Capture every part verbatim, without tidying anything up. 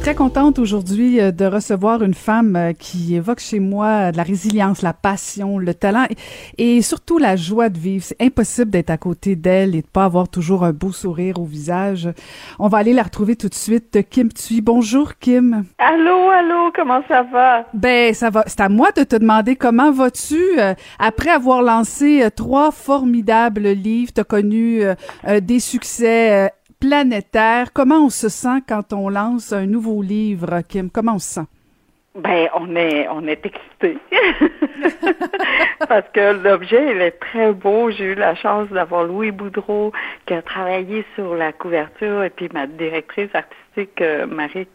Très contente aujourd'hui de recevoir une femme qui évoque chez moi de la résilience, la passion, le talent et, et surtout la joie de vivre. C'est impossible d'être à côté d'elle et de pas avoir toujours un beau sourire au visage. On va aller la retrouver tout de suite. Kim Thúy. Bonjour, Kim. Allô, allô, comment ça va? Ben, ça va. C'est à moi de te demander comment vas-tu euh, après avoir lancé euh, trois formidables livres. T'as connu euh, euh, des succès euh, planétaire. Comment on se sent quand on lance un nouveau livre, Kim? Comment on se sent? Ben, on est, on est excités. Parce que l'objet, il est très beau. J'ai eu la chance d'avoir Louis Boudreau qui a travaillé sur la couverture et puis ma directrice artistique, Marie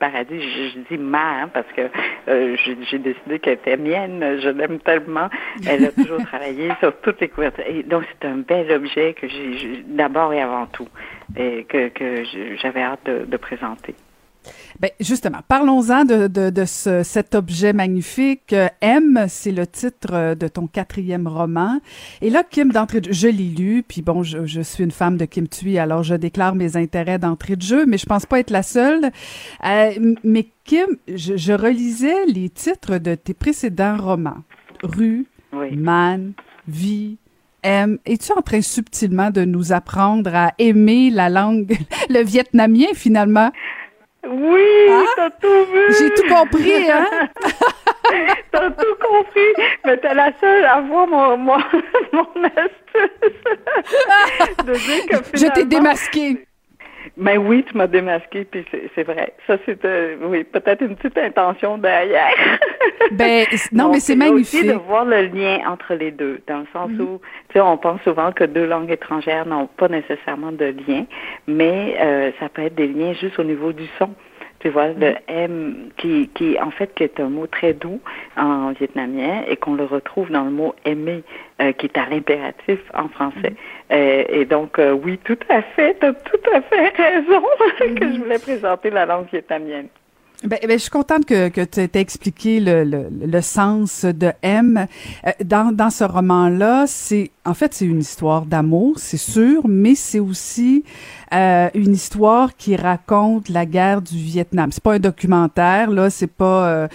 Paradis. Je, je dis ma, hein, parce que euh, j'ai, j'ai décidé qu'elle était mienne. Je l'aime tellement. Elle a toujours travaillé sur toutes les couvertures. Et donc, c'est un bel objet que j'ai, j'ai d'abord et avant tout et que, que j'avais hâte de, de présenter. Ben justement, parlons-en de de, de ce, cet objet magnifique. Em, c'est le titre de ton quatrième roman. Et là, Kim, d'entrée de jeu, je l'ai lu, puis bon, je, je suis une femme de Kim Thúy, alors je déclare mes intérêts d'entrée de jeu, mais je pense pas être la seule. Euh, mais Kim, je, je relisais les titres de tes précédents romans. Rue, oui. Man, Vie... Em, es-tu en train subtilement de nous apprendre à aimer la langue, le vietnamien, finalement? Oui, hein? T'as tout vu! J'ai tout compris, hein? T'as tout compris, mais t'es la seule à voir mon, mon, mon astuce. De dire que finalement... Je t'ai démasquée. Ben oui, tu m'as démasquée, puis c'est, c'est vrai. Ça, c'est euh, oui, peut-être une petite intention derrière. Ben non, non mais c'est, c'est magnifique. Aussi de voir le lien entre les deux, dans le sens mm-hmm. où, tu sais, on pense souvent que deux langues étrangères n'ont pas nécessairement de lien, mais euh, ça peut être des liens juste au niveau du son. Tu vois, le M qui, qui, en fait, qui est un mot très doux en vietnamien et qu'on le retrouve dans le mot aimer, euh, qui est à l'impératif en français. Mm. Euh, et donc, euh, oui, tout à fait, t'as tout à fait raison que je voulais présenter la langue vietnamienne. Ben, ben, je suis contente que, que tu aies expliqué le, le, le sens de M. Dans, dans ce roman-là, c'est, en fait, c'est une histoire d'amour, c'est sûr, mais c'est aussi euh, une histoire qui raconte la guerre du Vietnam. C'est pas un documentaire, là, c'est pas. Euh,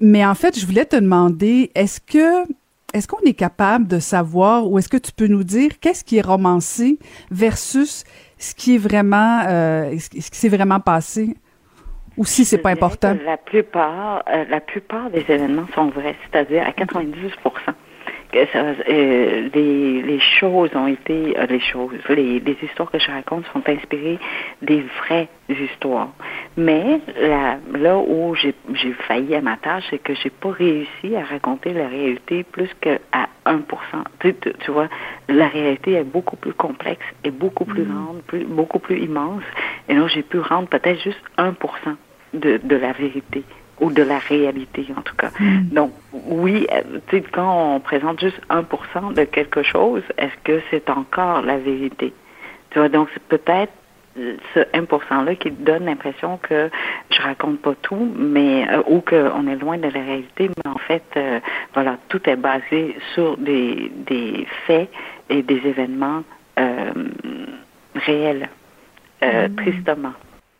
mais en fait, je voulais te demander, est-ce que, est-ce qu'on est capable de savoir, ou est-ce que tu peux nous dire qu'est-ce qui est romancé versus ce qui est vraiment, euh, ce qui s'est vraiment passé? Ou si c'est pas important. La plupart, euh, la plupart des événements sont vrais, c'est-à-dire à quatre-vingt-dix pour cent. Ça, euh, les, les choses ont été, euh, les choses, les, les histoires que je raconte sont inspirées des vraies histoires. Mais là, là où j'ai, j'ai failli à ma tâche, c'est que j'ai pas réussi à raconter la réalité plus qu'à un pour cent. Tu, tu, tu vois, la réalité est beaucoup plus complexe et beaucoup plus grande, plus, beaucoup plus immense. Et là, j'ai pu rendre peut-être juste un pour cent de, de la vérité. Ou de la réalité, en tout cas. Mm. Donc, oui, tu sais, quand on présente juste un pour cent de quelque chose, est-ce que c'est encore la vérité? Tu vois, donc, c'est peut-être ce un pour cent-là qui donne l'impression que je raconte pas tout, mais euh, ou qu'on est loin de la réalité, mais en fait, euh, voilà, tout est basé sur des, des faits et des événements euh, réels, euh, mm. tristement.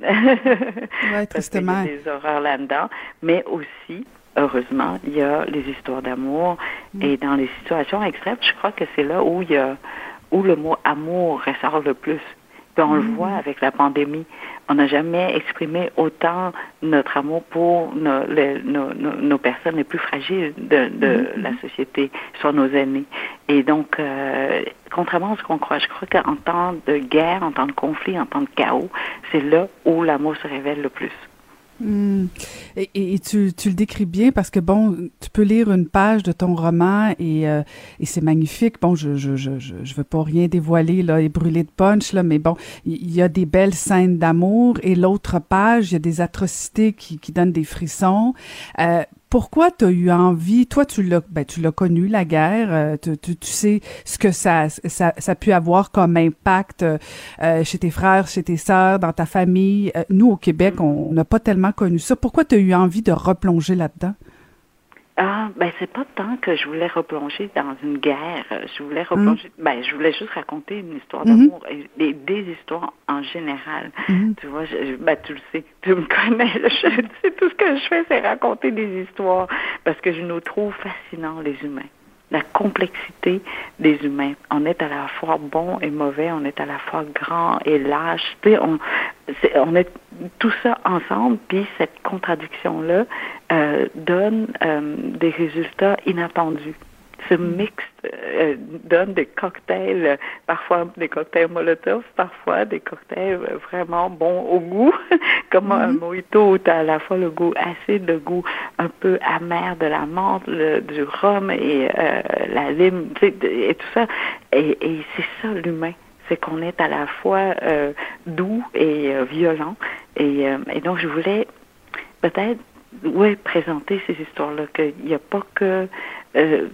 Ouais, tristement. Parce qu'il y a des horreurs là-dedans, mais aussi, heureusement, il y a les histoires d'amour mm. et dans les situations extrêmes, je crois que c'est là où il y a où le mot amour ressort le plus. Puis on mm. le voit avec la pandémie, on n'a jamais exprimé autant notre amour pour nos, les, nos, nos, nos personnes les plus fragiles de, de mm-hmm. la société, soit nos aînés. Et donc, euh, contrairement à ce qu'on croit, je crois qu'en temps de guerre, en temps de conflit, en temps de chaos, c'est là où l'amour se révèle le plus. Mmh. Et, et tu, tu le décris bien parce que, bon, tu peux lire une page de ton roman et, euh, et c'est magnifique. Bon, je je, je, je veux pas rien dévoiler là, et brûler de punch, là, mais bon, il y, y a des belles scènes d'amour et l'autre page, il y a des atrocités qui, qui donnent des frissons. Euh, Pourquoi tu as eu envie, toi tu l'as ben tu l'as connu la guerre, euh, tu, tu, tu sais ce que ça ça ça a pu avoir comme impact euh, chez tes frères, chez tes sœurs, dans ta famille. Euh, nous au Québec, on n'a pas tellement connu ça. Pourquoi tu as eu envie de replonger là-dedans? Ah, ben c'est pas tant que je voulais replonger dans une guerre. Je voulais replonger. Mmh. Ben je voulais juste raconter une histoire mmh. d'amour et des, des histoires en général. Mmh. Tu vois, je, ben tu le sais, tu me connais. Je, tu sais, tout ce que je fais, c'est raconter des histoires parce que je nous trouve fascinants les humains. La complexité des humains. On est à la fois bon et mauvais, on est à la fois grand et lâche. Tu sais, on, c'est, on est tout ça ensemble, puis cette contradiction-là euh, donne euh, des résultats inattendus. Ce mix euh, donne des cocktails, parfois des cocktails Molotov, parfois des cocktails vraiment bons au goût, comme mm-hmm. un mojito où tu as à la fois le goût acide, le goût un peu amer de la menthe, le, du rhum et euh, la lime, et tout ça. Et, et c'est ça l'humain, c'est qu'on est à la fois euh, doux et euh, violent. Et, euh, et donc je voulais peut-être ouais, présenter ces histoires-là, qu'il n'y a pas que... Euh,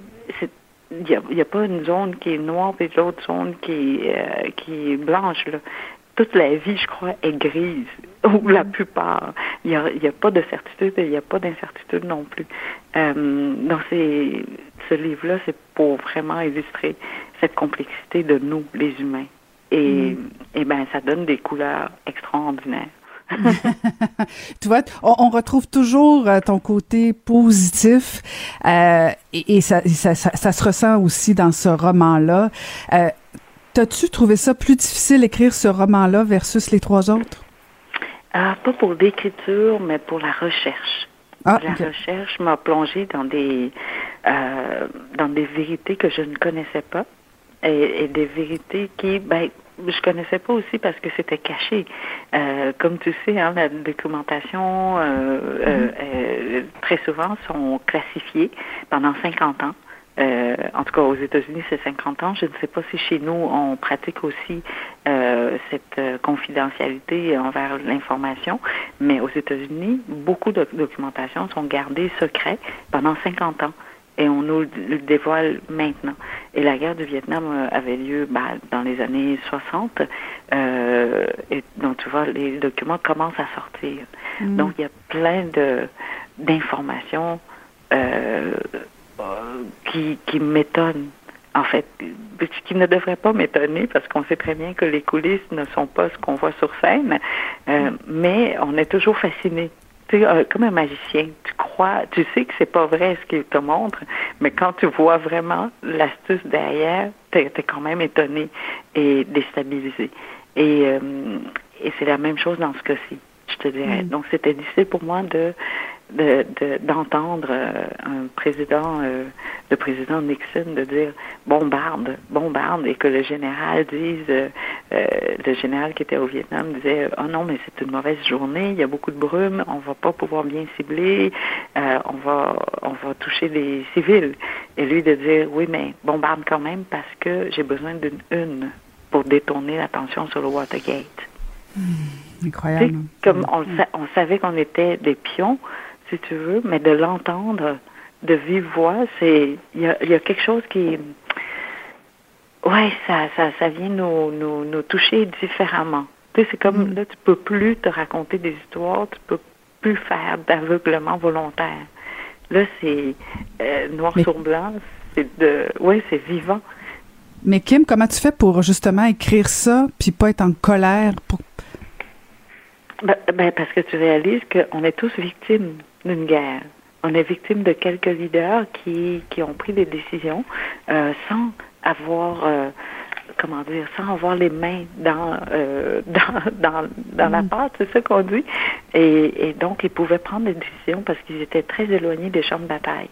Il n'y a, y a pas une zone qui est noire et l'autre zone qui, euh, qui est blanche. Là. Toute la vie, je crois, est grise, ou la plupart. Il n'y a, y a pas de certitude et il n'y a pas d'incertitude non plus. Euh, donc, c'est, ce livre-là, c'est pour vraiment illustrer cette complexité de nous, les humains. Et, mm. et ben, ça donne des couleurs extraordinaires. Tu vois, on, on retrouve toujours ton côté positif euh, et, et, ça, et ça, ça, ça se ressent aussi dans ce roman-là. Euh, t'as-tu trouvé ça plus difficile d'écrire ce roman-là versus les trois autres? Ah, pas pour l'écriture, mais pour la recherche. Ah, la okay. recherche m'a plongée dans des euh, dans des vérités que je ne connaissais pas et, et des vérités qui, ben, je connaissais pas aussi parce que c'était caché. Euh, comme tu sais, hein, la documentation, euh, euh, euh, très souvent, sont classifiées pendant cinquante ans. Euh, en tout cas, aux États-Unis, c'est cinquante ans. Je ne sais pas si chez nous, on pratique aussi euh, cette confidentialité envers l'information. Mais aux États-Unis, beaucoup de documentations sont gardées secrètes pendant cinquante ans. Et on nous le dévoile maintenant. Et la guerre du Vietnam avait lieu ben, dans les années soixante. Euh, et donc, tu vois, les documents commencent à sortir. Mmh. Donc, il y a plein de d'informations euh, qui, qui m'étonnent. En fait, ce qui ne devrait pas m'étonner, parce qu'on sait très bien que les coulisses ne sont pas ce qu'on voit sur scène. Euh, mmh. Mais on est toujours fasciné. Tu sais, comme un magicien, tu crois, tu sais que c'est pas vrai ce qu'il te montre, mais quand tu vois vraiment l'astuce derrière, t'es, t'es quand même étonné et déstabilisé. Et, euh, et c'est la même chose dans ce cas-ci, je te dirais. Mm. Donc, c'était difficile pour moi de, de, de d'entendre un président, euh, le président Nixon, de dire bombarde, bombarde, et que le général dise. Euh, Euh, le général qui était au Vietnam disait « Oh non, mais c'est une mauvaise journée, il y a beaucoup de brume, on va pas pouvoir bien cibler, euh, on va on va toucher les civils. » Et lui de dire « Oui, mais bombarde quand même parce que j'ai besoin d'une une pour détourner l'attention sur le Watergate. Mmh, » Incroyable. C'est comme on, sa- on savait qu'on était des pions, si tu veux, mais de l'entendre de vive voix, c'est il y a, y a quelque chose qui... Oui, ça, ça, ça vient nous, nous, nous toucher différemment. Tu sais, c'est comme, là, tu peux plus te raconter des histoires, tu peux plus faire d'aveuglement volontaire. Là, c'est euh, noir Mais... sur blanc, c'est de, ouais, c'est vivant. Mais Kim, comment tu fais pour, justement, écrire ça, puis pas être en colère? Pour... Ben, ben, parce que tu réalises qu'on est tous victimes d'une guerre. On est victime de quelques leaders qui, qui ont pris des décisions euh, sans... avoir euh, comment dire, sans avoir les mains dans euh, dans dans, dans mm. la pâte, c'est ça qu'on dit. Et, et donc, ils pouvaient prendre des décisions parce qu'ils étaient très éloignés des champs de bataille.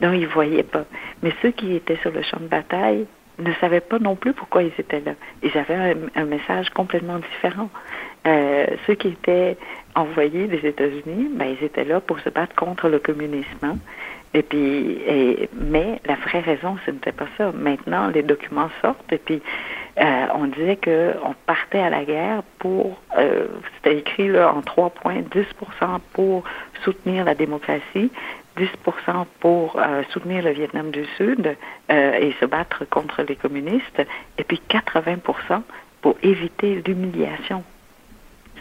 Donc, ils ne voyaient pas. Mais ceux qui étaient sur le champ de bataille ne savaient pas non plus pourquoi ils étaient là. Ils avaient un, un message complètement différent. Euh, ceux qui étaient envoyés des États-Unis, ben, ils étaient là pour se battre contre le communisme. Et puis, et, mais la vraie raison, ce n'était pas ça. Maintenant, les documents sortent et puis euh, on disait qu'on partait à la guerre pour, euh, c'était écrit là en trois points, dix pour cent pour soutenir la démocratie, dix pour cent pour euh, soutenir le Vietnam du Sud euh, et se battre contre les communistes, et puis quatre-vingts pour cent pour éviter l'humiliation.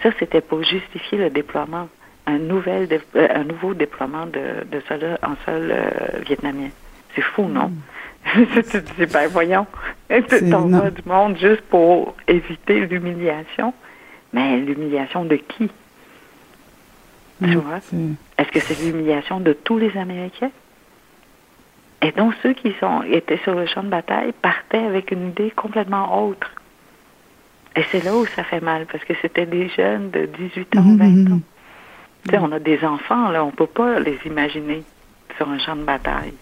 Ça, c'était pour justifier le déploiement, un, nouvel dé- un nouveau déploiement de, de soldats en sol euh, vietnamien. C'est fou, non? Mm. Tu te dis, ben voyons, tu t'en vas du monde juste pour éviter l'humiliation. Mais l'humiliation de qui? Mm. Tu vois? C'est... Est-ce que c'est l'humiliation de tous les Américains? Et donc, ceux qui sont, étaient sur le champ de bataille partaient avec une idée complètement autre. Et c'est là où ça fait mal, parce que c'était des jeunes de dix-huit ans, vingt mmh, ans. Mmh. Tu sais, on a des enfants, là, on ne peut pas les imaginer sur un champ de bataille.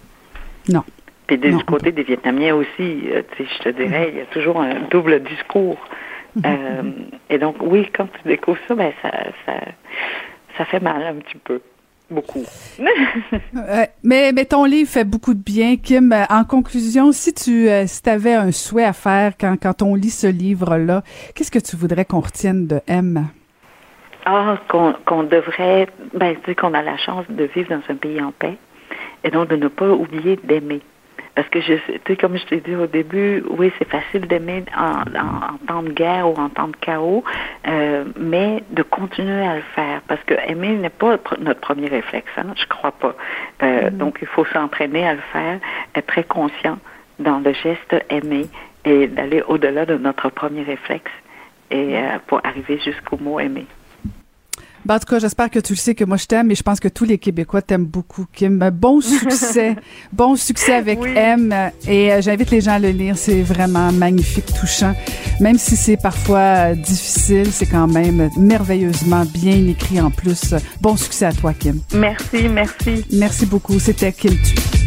Non. Puis du côté des Vietnamiens aussi, euh, tu sais, je te dirais, il y a toujours un double discours. Mmh. Euh, et donc, oui, quand tu découvres ça, ben ça, ça, ça fait mal un petit peu. Beaucoup. euh, mais, mais ton livre fait beaucoup de bien, Kim. En conclusion, si tu euh, si t'avais un souhait à faire quand, quand on lit ce livre-là, qu'est-ce que tu voudrais qu'on retienne de M? Ah, qu'on, qu'on devrait, ben, tu sais, qu'on a la chance de vivre dans un pays en paix et donc de ne pas oublier d'aimer. Parce que, je, tu sais, comme je t'ai dit au début, oui, c'est facile d'aimer en, en, en temps de guerre ou en temps de chaos, euh, mais de continuer à le faire. Parce que aimer n'est pas notre premier réflexe, hein, je crois pas. Euh, mm. Donc, il faut s'entraîner à le faire, être très conscient dans le geste aimer et d'aller au-delà de notre premier réflexe et euh, pour arriver jusqu'au mot aimer. Ben, en tout cas, j'espère que tu le sais que moi je t'aime et je pense que tous les Québécois t'aiment beaucoup, Kim. Bon succès, bon succès avec oui. M, et euh, j'invite les gens à le lire, c'est vraiment magnifique, touchant. Même si c'est parfois euh, difficile, c'est quand même merveilleusement bien écrit en plus. Bon succès à toi, Kim. Merci, merci. Merci beaucoup. C'était Kim Thúy.